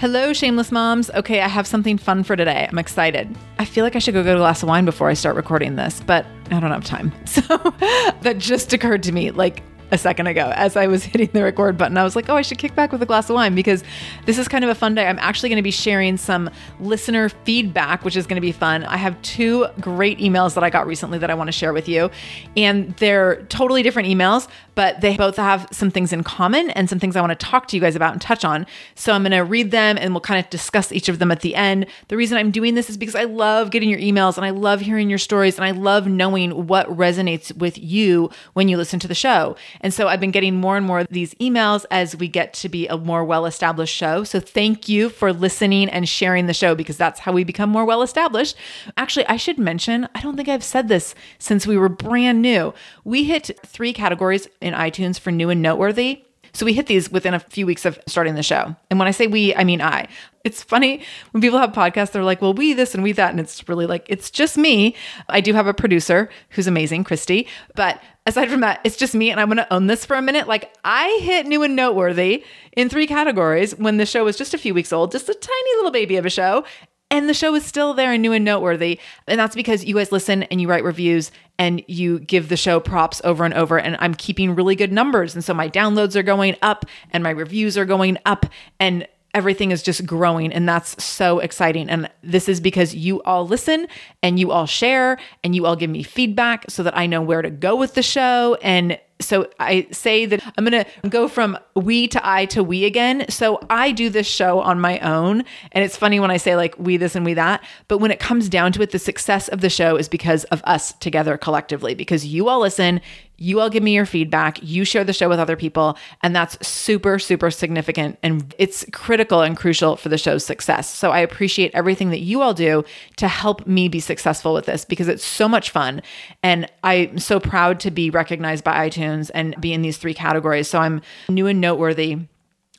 Hello, Shameless Moms. Okay, I have something fun for today. I'm excited. I feel like I should go get a glass of wine before I start recording this, but I don't have time. So that just occurred to me like a second ago as I was hitting the record button. I was like, oh, I should kick back with a glass of wine because this is kind of a fun day. I'm actually going to be sharing some listener feedback, which is going to be fun. I have two great emails that I got recently that I want to share with you. And they're totally different emails, but they both have some things in common and some things I want to talk to you guys about and touch on. So I'm going to read them and we'll kind of discuss each of them at the end. The reason I'm doing this is because I love getting your emails and I love hearing your stories and I love knowing what resonates with you when you listen to the show. And so I've been getting more and more of these emails as we get to be a more well-established show. So thank you for listening and sharing the show because that's how we become more well-established. Actually, I should mention, I don't think I've said this since we were brand new. We hit 3 categories in iTunes for new and noteworthy. So we hit these within a few weeks of starting the show. And when I say we, I mean I. It's funny when people have podcasts, they're like, well, we this and we that. And it's really like, it's just me. I do have a producer who's amazing, Christy. But aside from that, it's just me. And I'm going to own this for a minute. Like I hit new and noteworthy in 3 categories when the show was just a few weeks old, just a tiny little baby of a show. And the show is still there and new and noteworthy. And that's because you guys listen and you write reviews and you give the show props over and over. And I'm keeping really good numbers. And so my downloads are going up and my reviews are going up and everything is just growing. And that's so exciting. And this is because you all listen and you all share and you all give me feedback so that I know where to go with the show. And so I say that I'm going to go from we to we again. So I do this show on my own. And it's funny when I say like we this and we that, but when it comes down to it, the success of the show is because of us together collectively, because you all listen, you all give me your feedback, you share the show with other people. And that's super, super significant. And it's critical and crucial for the show's success. So I appreciate everything that you all do to help me be successful with this because it's so much fun. And I'm so proud to be recognized by iTunes and be in these 3 categories. So I'm new and noteworthy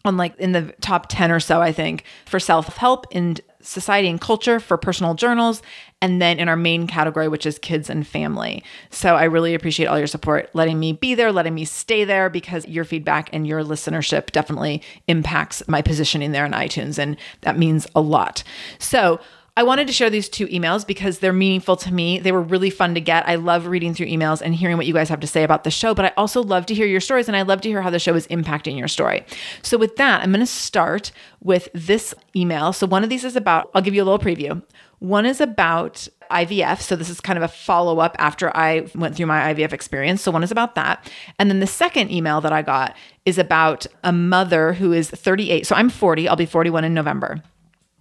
on like in the top 10 or so, I think, for self-help in society and culture, for personal journals, and then in our main category, which is kids and family. So I really appreciate all your support, letting me be there, letting me stay there, because your feedback and your listenership definitely impacts my positioning there in iTunes. And that means a lot. So I wanted to share these two emails because they're meaningful to me. They were really fun to get. I love reading through emails and hearing what you guys have to say about the show, but I also love to hear your stories and I love to hear how the show is impacting your story. So with that, I'm going to start with this email. So one of these is about, I'll give you a little preview. One is about IVF. So this is kind of a follow-up after I went through my IVF experience. So one is about that. And then the second email that I got is about a mother who is 38. So I'm 40. I'll be 41 in November.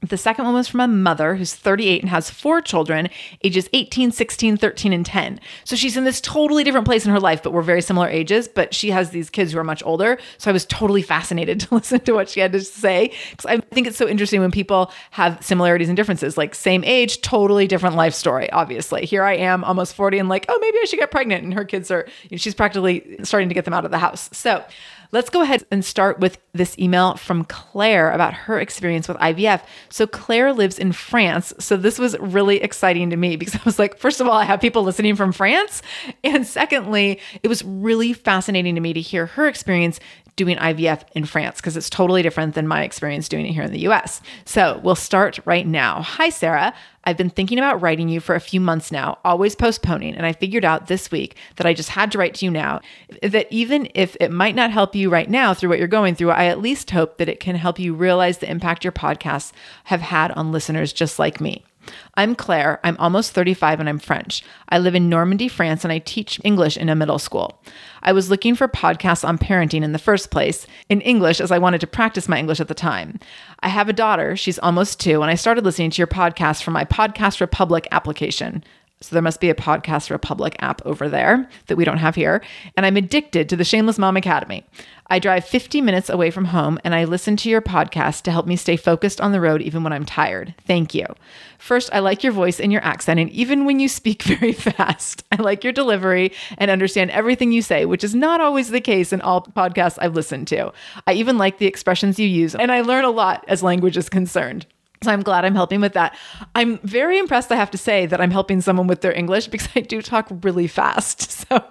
The second one was from a mother who's 38 and has 4 children, ages 18, 16, 13, and 10. So she's in this totally different place in her life, but we're very similar ages, but she has these kids who are much older. So I was totally fascinated to listen to what she had to say, because I think it's so interesting when people have similarities and differences, like same age, totally different life story, obviously. Here I am, almost 40, and like, oh, maybe I should get pregnant. And her kids are, you know, she's practically starting to get them out of the house. So let's go ahead and start with this email from Claire about her experience with IVF. So Claire lives in France. So this was really exciting to me because I was like, first of all, I have people listening from France. And secondly, it was really fascinating to me to hear her experience doing IVF in France because it's totally different than my experience doing it here in the US. So we'll start right now. Hi, Sarah. I've been thinking about writing you for a few months now, always postponing, and I figured out this week that I just had to write to you now, that even if it might not help you right now through what you're going through, I at least hope that it can help you realize the impact your podcasts have had on listeners just like me. I'm Claire. I'm almost 35 and I'm French. I live in Normandy, France, and I teach English in a middle school. I was looking for podcasts on parenting in the first place, in English, as I wanted to practice my English at the time. I have a daughter. She's almost 2, and I started listening to your podcast from my Podcast Republic application. So there must be a Podcast Republic app over there that we don't have here. And I'm addicted to the Shameless Mom Academy. I drive 50 minutes away from home and I listen to your podcast to help me stay focused on the road even when I'm tired. Thank you. First, I like your voice and your accent, and even when you speak very fast, I like your delivery and understand everything you say, which is not always the case in all podcasts I've listened to. I even like the expressions you use, and I learn a lot as language is concerned. So I'm glad I'm helping with that. I'm very impressed, I have to say, that I'm helping someone with their English because I do talk really fast. So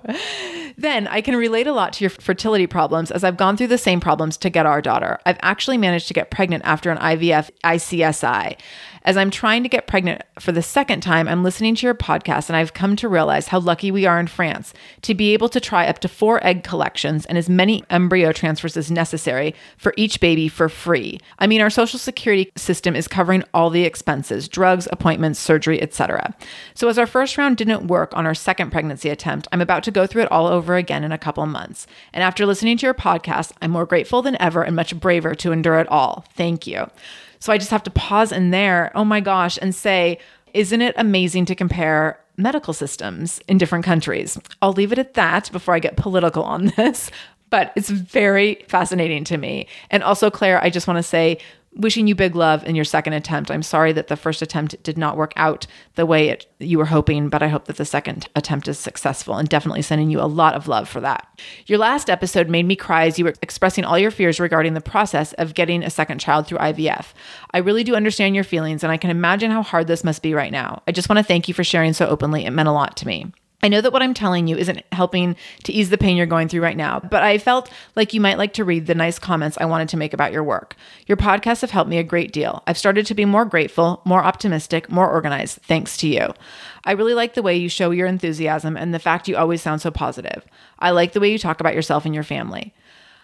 then I can relate a lot to your fertility problems as I've gone through the same problems to get our daughter. I've actually managed to get pregnant after an IVF ICSI. As I'm trying to get pregnant for the second time, I'm listening to your podcast and I've come to realize how lucky we are in France to be able to try up to 4 egg collections and as many embryo transfers as necessary for each baby for free. I mean, our social security system is covering all the expenses, drugs, appointments, surgery, etc. So as our first round didn't work on our second pregnancy attempt, I'm about to go through it all over again in a couple months. And after listening to your podcast, I'm more grateful than ever and much braver to endure it all. Thank you. So I just have to pause in there, oh my gosh, and say, isn't it amazing to compare medical systems in different countries? I'll leave it at that before I get political on this, but it's very fascinating to me. And also, Claire, I just want to say, wishing you big love in your second attempt. I'm sorry that the first attempt did not work out the way you were hoping, but I hope that the second attempt is successful, and definitely sending you a lot of love for that. Your last episode made me cry as you were expressing all your fears regarding the process of getting a second child through IVF. I really do understand your feelings, and I can imagine how hard this must be right now. I just want to thank you for sharing so openly. It meant a lot to me. I know that what I'm telling you isn't helping to ease the pain you're going through right now, but I felt like you might like to read the nice comments I wanted to make about your work. Your podcasts have helped me a great deal. I've started to be more grateful, more optimistic, more organized, thanks to you. I really like the way you show your enthusiasm and the fact you always sound so positive. I like the way you talk about yourself and your family.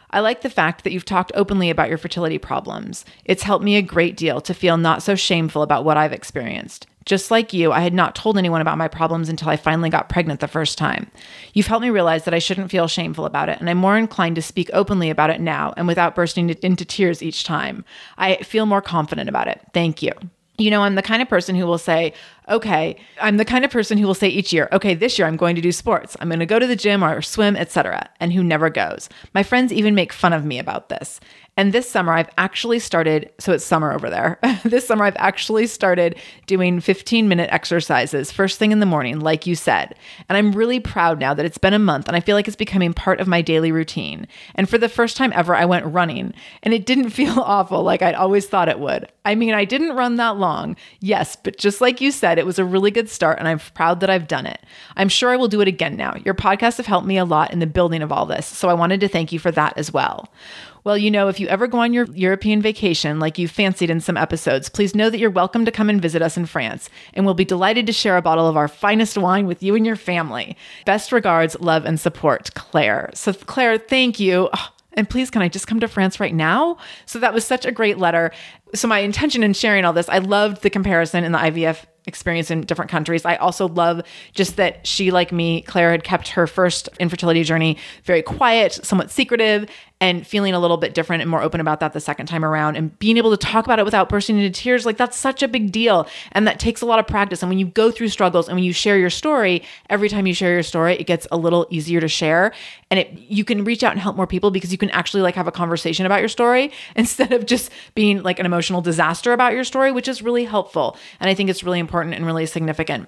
I like the fact that you've talked openly about your fertility problems. It's helped me a great deal to feel not so shameful about what I've experienced. Just like you, I had not told anyone about my problems until I finally got pregnant the first time. You've helped me realize that I shouldn't feel shameful about it, and I'm more inclined to speak openly about it now and without bursting into tears each time. I feel more confident about it. Thank you. You know, I'm the kind of person who will say, each year, okay, this year I'm going to do sports. I'm going to go to the gym or swim, etc., and who never goes. My friends even make fun of me about this. And this summer, I've actually started, so it's summer over there. This summer, I've actually started doing 15-minute exercises first thing in the morning, like you said. And I'm really proud now that it's been a month and I feel like it's becoming part of my daily routine. And for the first time ever, I went running and it didn't feel awful like I'd always thought it would. I mean, I didn't run that long. Yes, but just like you said, said, it was a really good start and I'm proud that I've done it. I'm sure I will do it again now. Your podcasts have helped me a lot in the building of all this, so I wanted to thank you for that as well. Well, you know, if you ever go on your European vacation like you fancied in some episodes, please know that you're welcome to come and visit us in France, and we'll be delighted to share a bottle of our finest wine with you and your family. Best regards, love and support, Claire. So Claire, thank you. Oh, and please, can I just come to France right now? So that was such a great letter. So my intention in sharing all this, I loved the comparison in the IVF experience in different countries. I also love just that she, like me, Claire, had kept her first infertility journey very quiet, somewhat secretive, and feeling a little bit different and more open about that the second time around, and being able to talk about it without bursting into tears. Like, that's such a big deal. And that takes a lot of practice. And when you go through struggles and when you share your story, every time you share your story, it gets a little easier to share. And you can reach out and help more people because you can actually like have a conversation about your story instead of just being like an emotional disaster about your story, which is really helpful. And I think it's really important and really significant.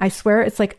I swear it's like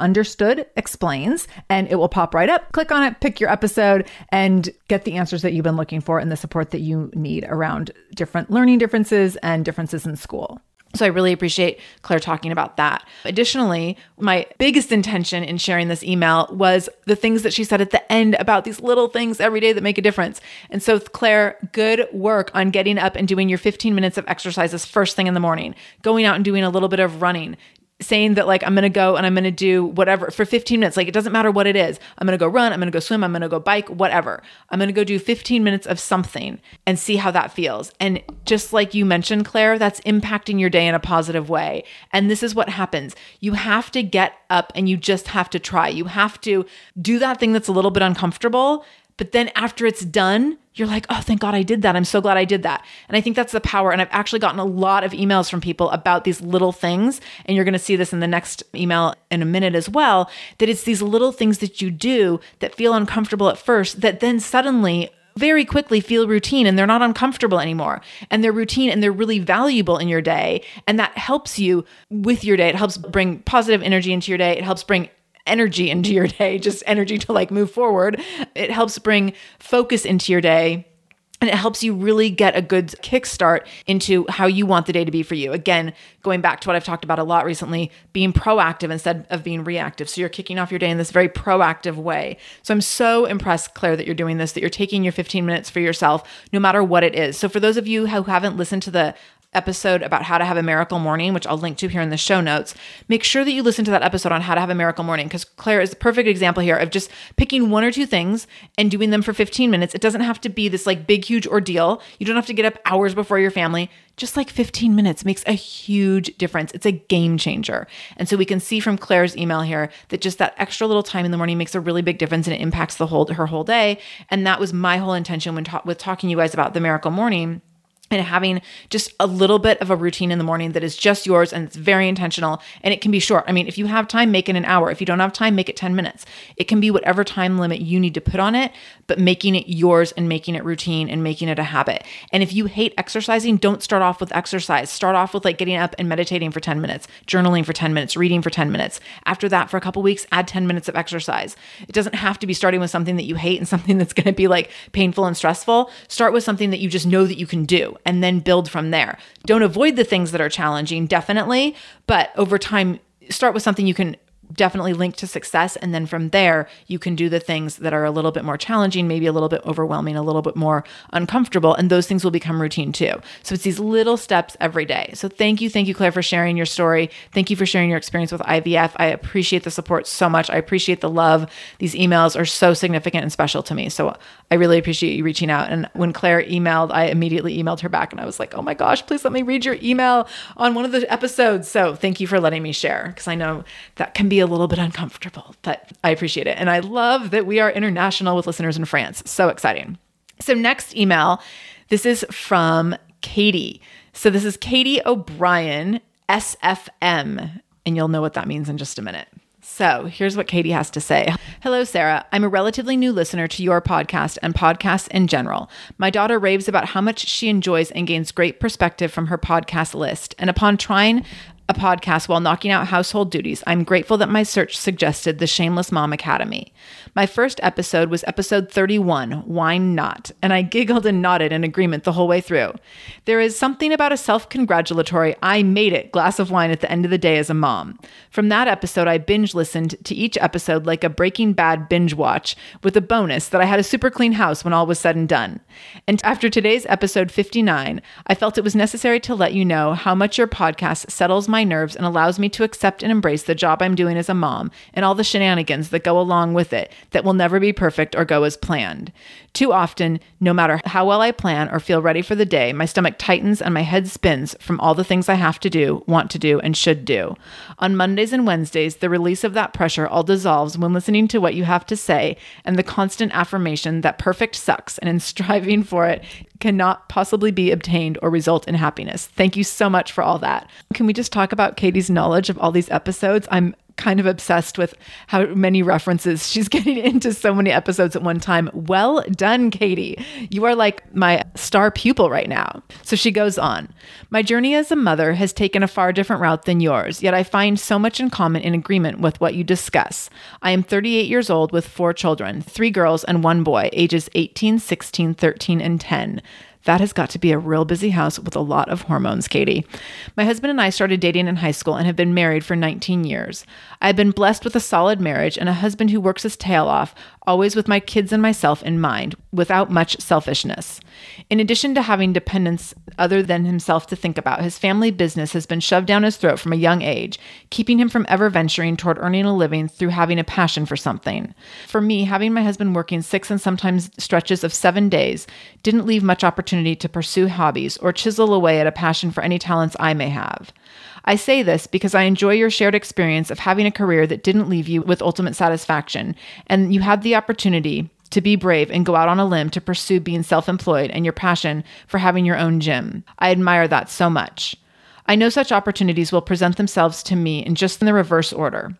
Understood Explains, and it will pop right up. Click on it, pick your episode, and get the answers that you've been looking for and the support that you need around different learning differences and differences in school. So I really appreciate Claire talking about that. Additionally, my biggest intention in sharing this email was the things that she said at the end about these little things every day that make a difference. And so Claire, good work on getting up and doing your 15 minutes of exercises first thing in the morning, going out and doing a little bit of running, saying that like, I'm going to go and I'm going to do whatever for 15 minutes. Like, it doesn't matter what it is. I'm going to go run. I'm going to go swim. I'm going to go bike, whatever. I'm going to go do 15 minutes of something and see how that feels. And just like you mentioned, Claire, that's impacting your day in a positive way. And this is what happens. You have to get up and you just have to try. You have to do that thing that's a little bit uncomfortable, But then after it's done, you're like, oh, thank God I did that. I'm so glad I did that. And I think that's the power. And I've actually gotten a lot of emails from people about these little things. And you're going to see this in the next email in a minute as well, that it's these little things that you do that feel uncomfortable at first, that then suddenly very quickly feel routine and they're not uncomfortable anymore. And they're routine and they're really valuable in your day. And that helps you with your day. It helps bring positive energy into your day. It helps bring energy into your day, just energy to like move forward. It helps bring focus into your day. And it helps you really get a good kickstart into how you want the day to be for you. Again, going back to what I've talked about a lot recently, being proactive instead of being reactive. So you're kicking off your day in this very proactive way. So I'm so impressed, Claire, that you're doing this, that you're taking your 15 minutes for yourself, no matter what it is. So for those of you who haven't listened to the episode about how to have a miracle morning, which I'll link to here in the show notes, make sure that you listen to that episode on how to have a miracle morning, because Claire is the perfect example here of just picking one or two things and doing them for 15 minutes. It doesn't have to be this like big, huge ordeal. You don't have to get up hours before your family. Just like 15 minutes makes a huge difference. It's a game changer. And so we can see from Claire's email here that just that extra little time in the morning makes a really big difference, and it impacts her whole day. And that was my whole intention when talking to you guys about the miracle morning. And having just a little bit of a routine in the morning that is just yours, and it's very intentional, and it can be short. I mean, if you have time, make it an hour. If you don't have time, make it 10 minutes. It can be whatever time limit you need to put on it, but making it yours and making it routine and making it a habit. And if you hate exercising, don't start off with exercise. Start off with like getting up and meditating for 10 minutes, journaling for 10 minutes, reading for 10 minutes. After that, for a couple weeks, add 10 minutes of exercise. It doesn't have to be starting with something that you hate and something that's going to be like painful and stressful. Start with something that you just know that you can do, and then build from there. Don't avoid the things that are challenging, definitely, but over time, start with something you can definitely link to success. And then from there, you can do the things that are a little bit more challenging, maybe a little bit overwhelming, a little bit more uncomfortable. And those things will become routine too. So it's these little steps every day. So thank you, Claire, for sharing your story. Thank you for sharing your experience with IVF. I appreciate the support so much. I appreciate the love. These emails are so significant and special to me. So I really appreciate you reaching out. And when Claire emailed, I immediately emailed her back and I was like, oh my gosh, please let me read your email on one of the episodes. So thank you for letting me share, because I know that can be a little bit uncomfortable, but I appreciate it. And I love that we are international with listeners in France. So exciting. So next email, this is from Kati. So this is Kati O'Brien, SFM. And you'll know what that means in just a minute. So here's what Kati has to say. Hello, Sarah. I'm a relatively new listener to your podcast and podcasts in general. My daughter raves about how much she enjoys and gains great perspective from her podcast list. And upon trying a podcast while knocking out household duties, I'm grateful that my search suggested the Shameless Mom Academy. My first episode was episode 31, Wine Not, and I giggled and nodded in agreement the whole way through. There is something about a self-congratulatory, I made it glass of wine at the end of the day as a mom. From that episode, I binge listened to each episode like a Breaking Bad binge watch, with a bonus that I had a super clean house when all was said and done. And after today's episode 59, I felt it was necessary to let you know how much your podcast settles my nerves and allows me to accept and embrace the job I'm doing as a mom and all the shenanigans that go along with it that will never be perfect or go as planned. Too often, no matter how well I plan or feel ready for the day, my stomach tightens and my head spins from all the things I have to do, want to do, and should do. On Mondays and Wednesdays, the release of that pressure all dissolves when listening to what you have to say and the constant affirmation that perfect sucks and in striving for it cannot possibly be obtained or result in happiness. Thank you so much for all that. Can we just talk about Kati's knowledge of all these episodes? I'm kind of obsessed with how many references she's getting into so many episodes at one time. Well done, Kati. You are like my star pupil right now. So she goes on. My journey as a mother has taken a far different route than yours, yet I find so much in common in agreement with what you discuss. I am 38 years old with 4 children, 3 girls and 1 boy, ages 18, 16, 13, and 10. That has got to be a real busy house with a lot of hormones, Kati. My husband and I started dating in high school and have been married for 19 years. I have been blessed with a solid marriage and a husband who works his tail off, always with my kids and myself in mind, without much selfishness. In addition to having dependents other than himself to think about, his family business has been shoved down his throat from a young age, keeping him from ever venturing toward earning a living through having a passion for something. For me, having my husband working 6 and sometimes stretches of 7 days didn't leave much opportunity to pursue hobbies or chisel away at a passion for any talents I may have. I say this because I enjoy your shared experience of having a career that didn't leave you with ultimate satisfaction, and you had the opportunity to be brave and go out on a limb to pursue being self-employed and your passion for having your own gym. I admire that so much. I know such opportunities will present themselves to me in just in the reverse order.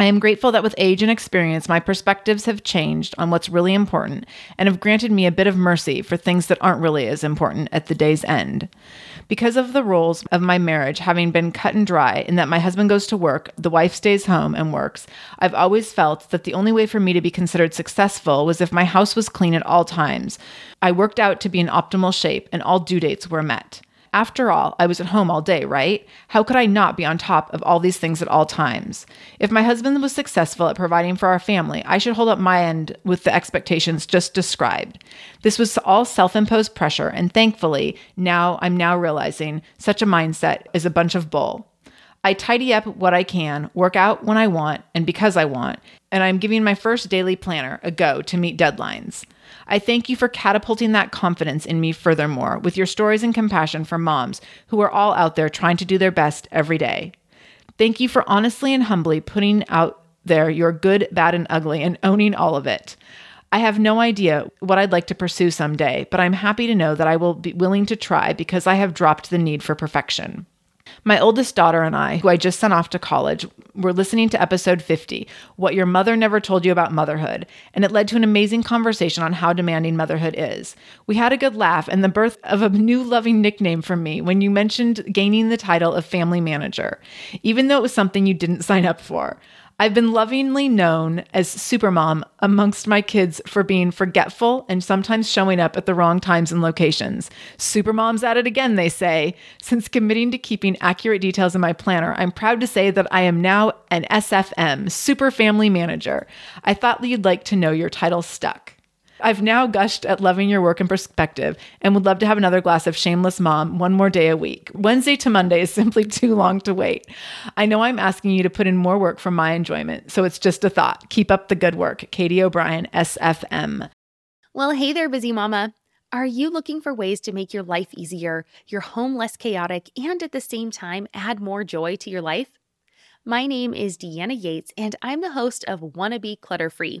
I am grateful that with age and experience, my perspectives have changed on what's really important and have granted me a bit of mercy for things that aren't really as important at the day's end. Because of the roles of my marriage having been cut and dry in that my husband goes to work, the wife stays home and works, I've always felt that the only way for me to be considered successful was if my house was clean at all times. I worked out to be in optimal shape and all due dates were met. After all, I was at home all day, right? How could I not be on top of all these things at all times? If my husband was successful at providing for our family, I should hold up my end with the expectations just described. This was all self-imposed pressure, and thankfully, I'm now realizing such a mindset is a bunch of bull. I tidy up what I can, work out when I want and because I want, and I'm giving my first daily planner a go to meet deadlines. I thank you for catapulting that confidence in me furthermore with your stories and compassion for moms who are all out there trying to do their best every day. Thank you for honestly and humbly putting out there your good, bad, and ugly and owning all of it. I have no idea what I'd like to pursue someday, but I'm happy to know that I will be willing to try because I have dropped the need for perfection. My oldest daughter and I, who I just sent off to college, were listening to episode 50, What Your Mother Never Told You About Motherhood, and it led to an amazing conversation on how demanding motherhood is. We had a good laugh and the birth of a new loving nickname from me when you mentioned gaining the title of family manager, even though it was something you didn't sign up for. I've been lovingly known as Supermom amongst my kids for being forgetful and sometimes showing up at the wrong times and locations. Supermom's at it again, they say. Since committing to keeping accurate details in my planner, I'm proud to say that I am now an SFM, Super Family Manager. I thought you'd like to know your title stuck. I've now gushed at loving your work and perspective and would love to have another glass of Shameless Mom one more day a week. Wednesday to Monday is simply too long to wait. I know I'm asking you to put in more work for my enjoyment, so it's just a thought. Keep up the good work. Kati O'Brien, SFM. Well, hey there, busy mama. Are you looking for ways to make your life easier, your home less chaotic, and at the same time add more joy to your life? My name is Deanna Yates, and I'm the host of Wanna Be Clutter-Free,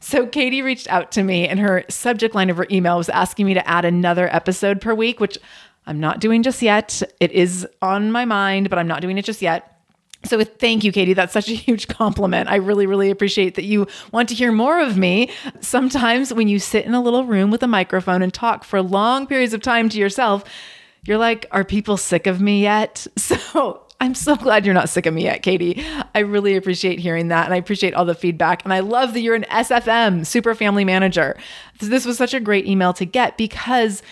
So Kati reached out to me, and her subject line of her email was asking me to add another episode per week, which I'm not doing just yet. It is on my mind, but I'm not doing it just yet. So thank you, Kati. That's such a huge compliment. I really, really appreciate that you want to hear more of me. Sometimes when you sit in a little room with a microphone and talk for long periods of time to yourself, you're like, are people sick of me yet? So I'm so glad you're not sick of me yet, Kati. I really appreciate hearing that, and I appreciate all the feedback. And I love that you're an SFM, Super Family Manager. This was such a great email to get because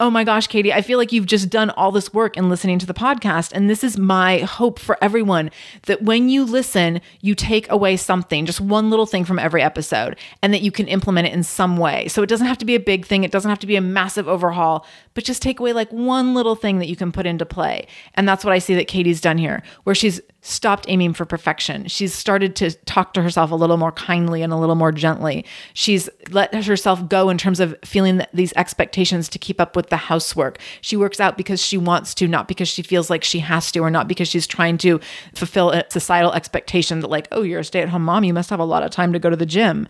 oh my gosh, Kati, I feel like you've just done all this work in listening to the podcast. And this is my hope for everyone, that when you listen, you take away something, just one little thing from every episode, and that you can implement it in some way. So it doesn't have to be a big thing. It doesn't have to be a massive overhaul, but just take away like one little thing that you can put into play. And that's what I see that Kati's done here, where she's stopped aiming for perfection. She's started to talk to herself a little more kindly and a little more gently. She's let herself go in terms of feeling these expectations to keep up with the housework. She works out because she wants to, not because she feels like she has to, or not because she's trying to fulfill a societal expectation that like, oh, you're a stay-at-home mom, you must have a lot of time to go to the gym.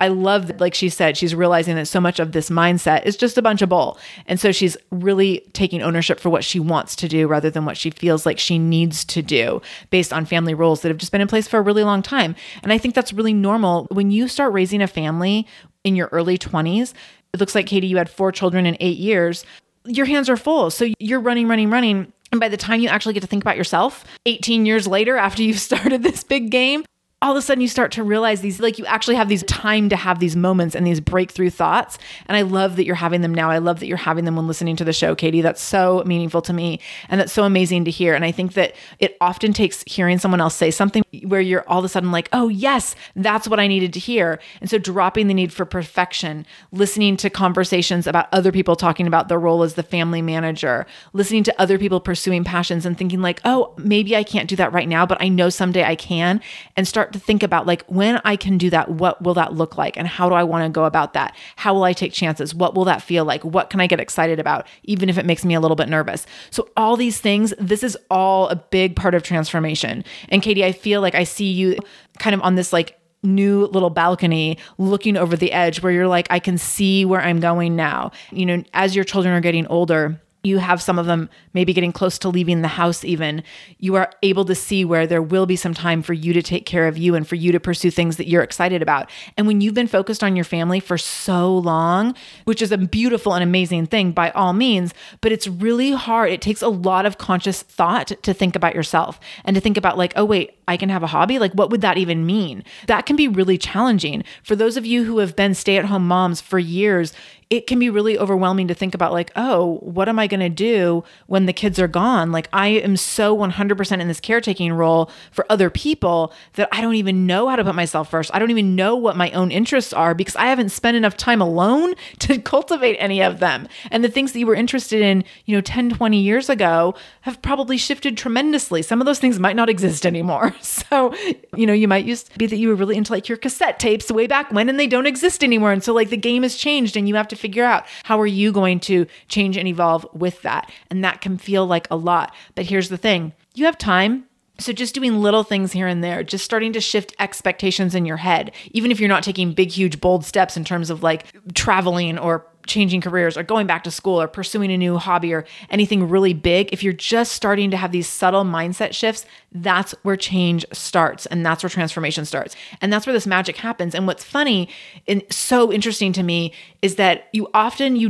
I love that, like she said, she's realizing that so much of this mindset is just a bunch of bull. And so she's really taking ownership for what she wants to do rather than what she feels like she needs to do, based on family roles that have just been in place for a really long time. And I think that's really normal. When you start raising a family in your early 20s, it looks like, Kati, you had 4 children in 8 years. Your hands are full. So you're running. And by the time you actually get to think about yourself, 18 years later, after you've started this big game, all of a sudden you start to realize these, like you actually have these time to have these moments and these breakthrough thoughts. And I love that you're having them now. I love that you're having them when listening to the show, Kati. That's so meaningful to me. And that's so amazing to hear. And I think that it often takes hearing someone else say something where you're all of a sudden like, oh yes, that's what I needed to hear. And so dropping the need for perfection, listening to conversations about other people talking about their role as the family manager, listening to other people pursuing passions and thinking like, oh, maybe I can't do that right now, but I know someday I can. And start to think about like, when I can do that, what will that look like? And how do I want to go about that? How will I take chances? What will that feel like? What can I get excited about? Even if it makes me a little bit nervous. So all these things, this is all a big part of transformation. And Kati, I feel like I see you kind of on this like new little balcony looking over the edge where you're like, I can see where I'm going now. You know, as your children are getting older, you have some of them maybe getting close to leaving the house even, you are able to see where there will be some time for you to take care of you and for you to pursue things that you're excited about. And when you've been focused on your family for so long, which is a beautiful and amazing thing by all means, but it's really hard. It takes a lot of conscious thought to think about yourself and to think about like, oh wait, I can have a hobby? Like, what would that even mean? That can be really challenging. For those of you who have been stay-at-home moms for years, it can be really overwhelming to think about like, oh, what am I going to do when the kids are gone? Like, I am so 100% in this caretaking role for other people that I don't even know how to put myself first. I don't even know what my own interests are because I haven't spent enough time alone to cultivate any of them. And the things that you were interested in, you know, 10, 20 years ago have probably shifted tremendously. Some of those things might not exist anymore. So, you know, you might used to be that you were really into like your cassette tapes way back when, and they don't exist anymore. And so like the game has changed and you have to figure out how are you going to change and evolve with that. And that can feel like a lot. But here's the thing, you have time. So just doing little things here and there, just starting to shift expectations in your head, even if you're not taking big, huge, bold steps in terms of like traveling or changing careers or going back to school or pursuing a new hobby or anything really big, if you're just starting to have these subtle mindset shifts, that's where change starts. And that's where transformation starts. And that's where this magic happens. And what's funny and so interesting to me is that you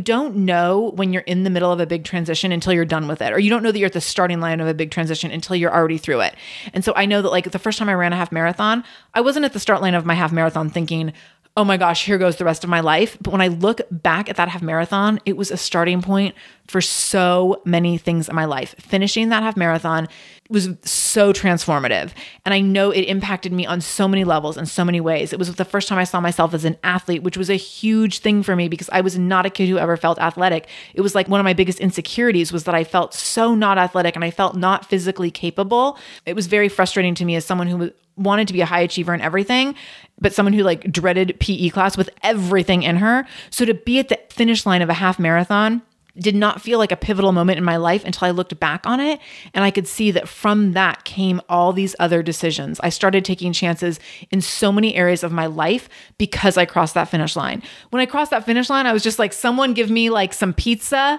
don't know when you're in the middle of a big transition until you're done with it. Or you don't know that you're at the starting line of a big transition until you're already through it. And so I know that like the first time I ran a half marathon, I wasn't at the start line of my half marathon thinking, oh my gosh, here goes the rest of my life. But when I look back at that half marathon, it was a starting point for so many things in my life. Finishing that half marathon was so transformative. And I know it impacted me on so many levels and so many ways. It was the first time I saw myself as an athlete, which was a huge thing for me because I was not a kid who ever felt athletic. It was like one of my biggest insecurities was that I felt so not athletic and I felt not physically capable. It was very frustrating to me as someone who wanted to be a high achiever in everything, but someone who like dreaded PE class with everything in her. So to be at the finish line of a half marathon did not feel like a pivotal moment in my life until I looked back on it. And I could see that from that came all these other decisions. I started taking chances in so many areas of my life because I crossed that finish line. When I crossed that finish line, I was just like, someone give me like some pizza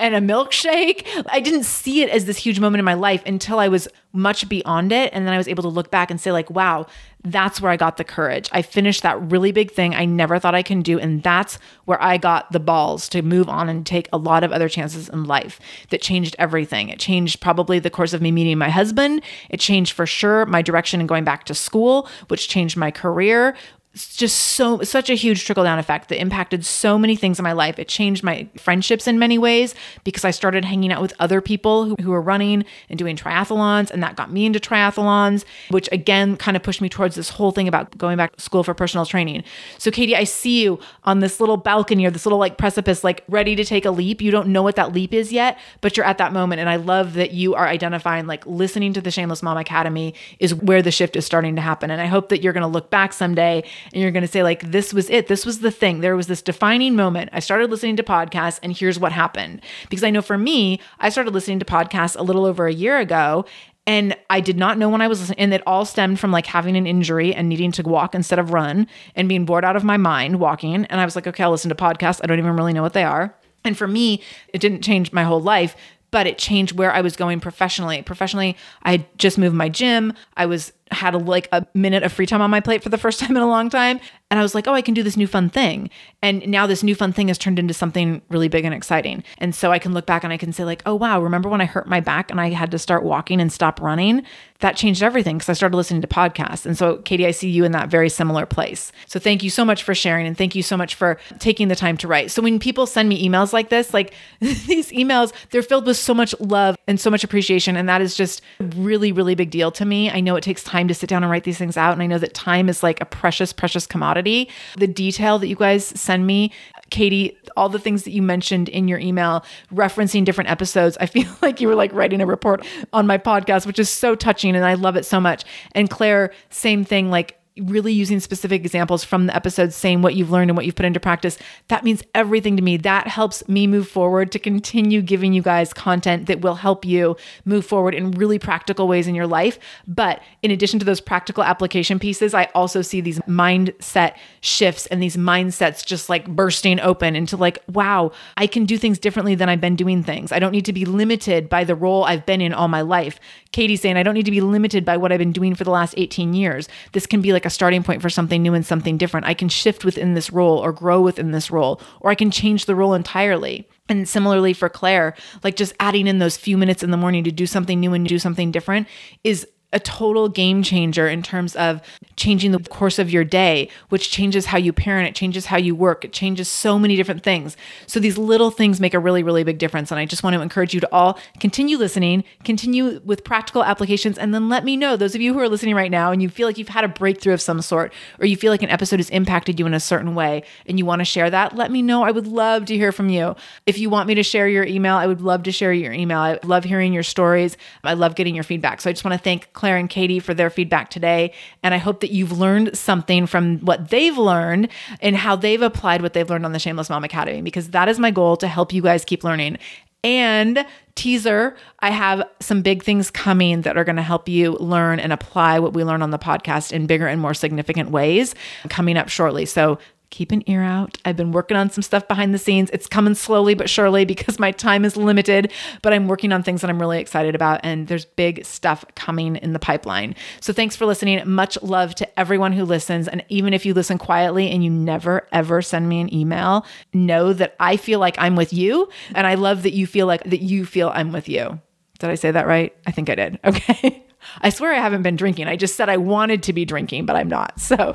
and a milkshake. I didn't see it as this huge moment in my life until I was much beyond it. And then I was able to look back and say like, wow, that's where I got the courage. I finished that really big thing I never thought I can do. And that's where I got the balls to move on and take a lot of other chances in life that changed everything. It changed probably the course of me meeting my husband. It changed for sure my direction and going back to school, which changed my career, just such a huge trickle-down effect that impacted so many things in my life. It changed my friendships in many ways because I started hanging out with other people who were running and doing triathlons, and that got me into triathlons, which again kind of pushed me towards this whole thing about going back to school for personal training. So Kati, I see you on this little balcony or this little like precipice, like ready to take a leap. You don't know what that leap is yet, but you're at that moment. And I love that you are identifying like listening to the Shameless Mom Academy is where the shift is starting to happen. And I hope that you're going to look back someday and you're going to say like, this was it. This was the thing. There was this defining moment. I started listening to podcasts and here's what happened. Because I know for me, I started listening to podcasts a little over a year ago, and I did not know when I was listening. And it all stemmed from like having an injury and needing to walk instead of run and being bored out of my mind walking. And I was like, okay, I'll listen to podcasts. I don't even really know what they are. And for me, it didn't change my whole life, but it changed where I was going professionally. Professionally, I had just moved my gym. I had like a minute of free time on my plate for the first time in a long time. And I was like, oh, I can do this new fun thing. And now this new fun thing has turned into something really big and exciting. And so I can look back and I can say like, oh, wow, remember when I hurt my back and I had to start walking and stop running? That changed everything because I started listening to podcasts. And so Kati, I see you in that very similar place. So thank you so much for sharing, and thank you so much for taking the time to write. So when people send me emails like this, like these emails, they're filled with so much love and so much appreciation. And that is just a really, really big deal to me. I know it takes time to sit down and write these things out. And I know that time is like a precious, precious commodity. The detail that you guys send me, Kati, all the things that you mentioned in your email, referencing different episodes, I feel like you were like writing a report on my podcast, which is so touching. And I love it so much. And Claire, same thing, like really using specific examples from the episodes, saying what you've learned and what you've put into practice. That means everything to me. That helps me move forward to continue giving you guys content that will help you move forward in really practical ways in your life. But in addition to those practical application pieces, I also see these mindset shifts and these mindsets just like bursting open into like, wow, I can do things differently than I've been doing things. I don't need to be limited by the role I've been in all my life. Kati's saying, I don't need to be limited by what I've been doing for the last 18 years. This can be like a starting point for something new and something different. I can shift within this role or grow within this role, or I can change the role entirely. And similarly for Claire, like just adding in those few minutes in the morning to do something new and do something different is a total game changer in terms of changing the course of your day, which changes how you parent, it changes how you work, it changes so many different things. So these little things make a really, really big difference. And I just want to encourage you to all continue listening, continue with practical applications, and then let me know, those of you who are listening right now and you feel like you've had a breakthrough of some sort, or you feel like an episode has impacted you in a certain way and you want to share that, let me know. I would love to hear from you. If you want me to share your email, I would love to share your email. I love hearing your stories. I love getting your feedback. So I just want to thank Claire and Kati for their feedback today. And I hope that you've learned something from what they've learned and how they've applied what they've learned on the Shameless Mom Academy, because that is my goal, to help you guys keep learning. And teaser, I have some big things coming that are going to help you learn and apply what we learn on the podcast in bigger and more significant ways coming up shortly. So keep an ear out. I've been working on some stuff behind the scenes. It's coming slowly but surely because my time is limited, but I'm working on things that I'm really excited about, and there's big stuff coming in the pipeline. So thanks for listening. Much love to everyone who listens. And even if you listen quietly and you never, ever send me an email, know that I feel like I'm with you. And I love that you feel like that you feel I'm with you. Did I say that right? I think I did. Okay. I swear I haven't been drinking. I just said I wanted to be drinking, but I'm not. So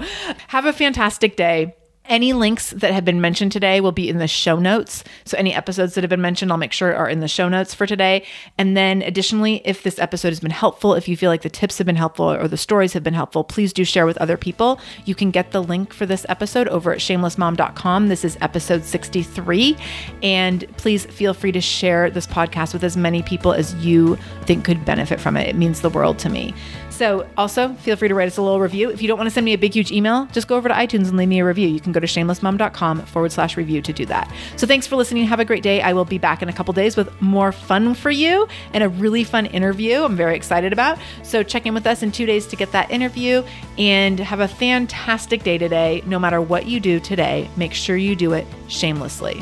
have a fantastic day. Any links that have been mentioned today will be in the show notes. So any episodes that have been mentioned, I'll make sure are in the show notes for today. And then additionally, if this episode has been helpful, if you feel like the tips have been helpful or the stories have been helpful, please do share with other people. You can get the link for this episode over at shamelessmom.com. This is episode 63. And please feel free to share this podcast with as many people as you think could benefit from it. It means the world to me. So also feel free to write us a little review. If you don't want to send me a big, huge email, just go over to iTunes and leave me a review. You can go to shamelessmom.com/review to do that. So thanks for listening. Have a great day. I will be back in a couple days with more fun for you and a really fun interview I'm very excited about. So check in with us in 2 days to get that interview, and have a fantastic day today. No matter what you do today, make sure you do it shamelessly.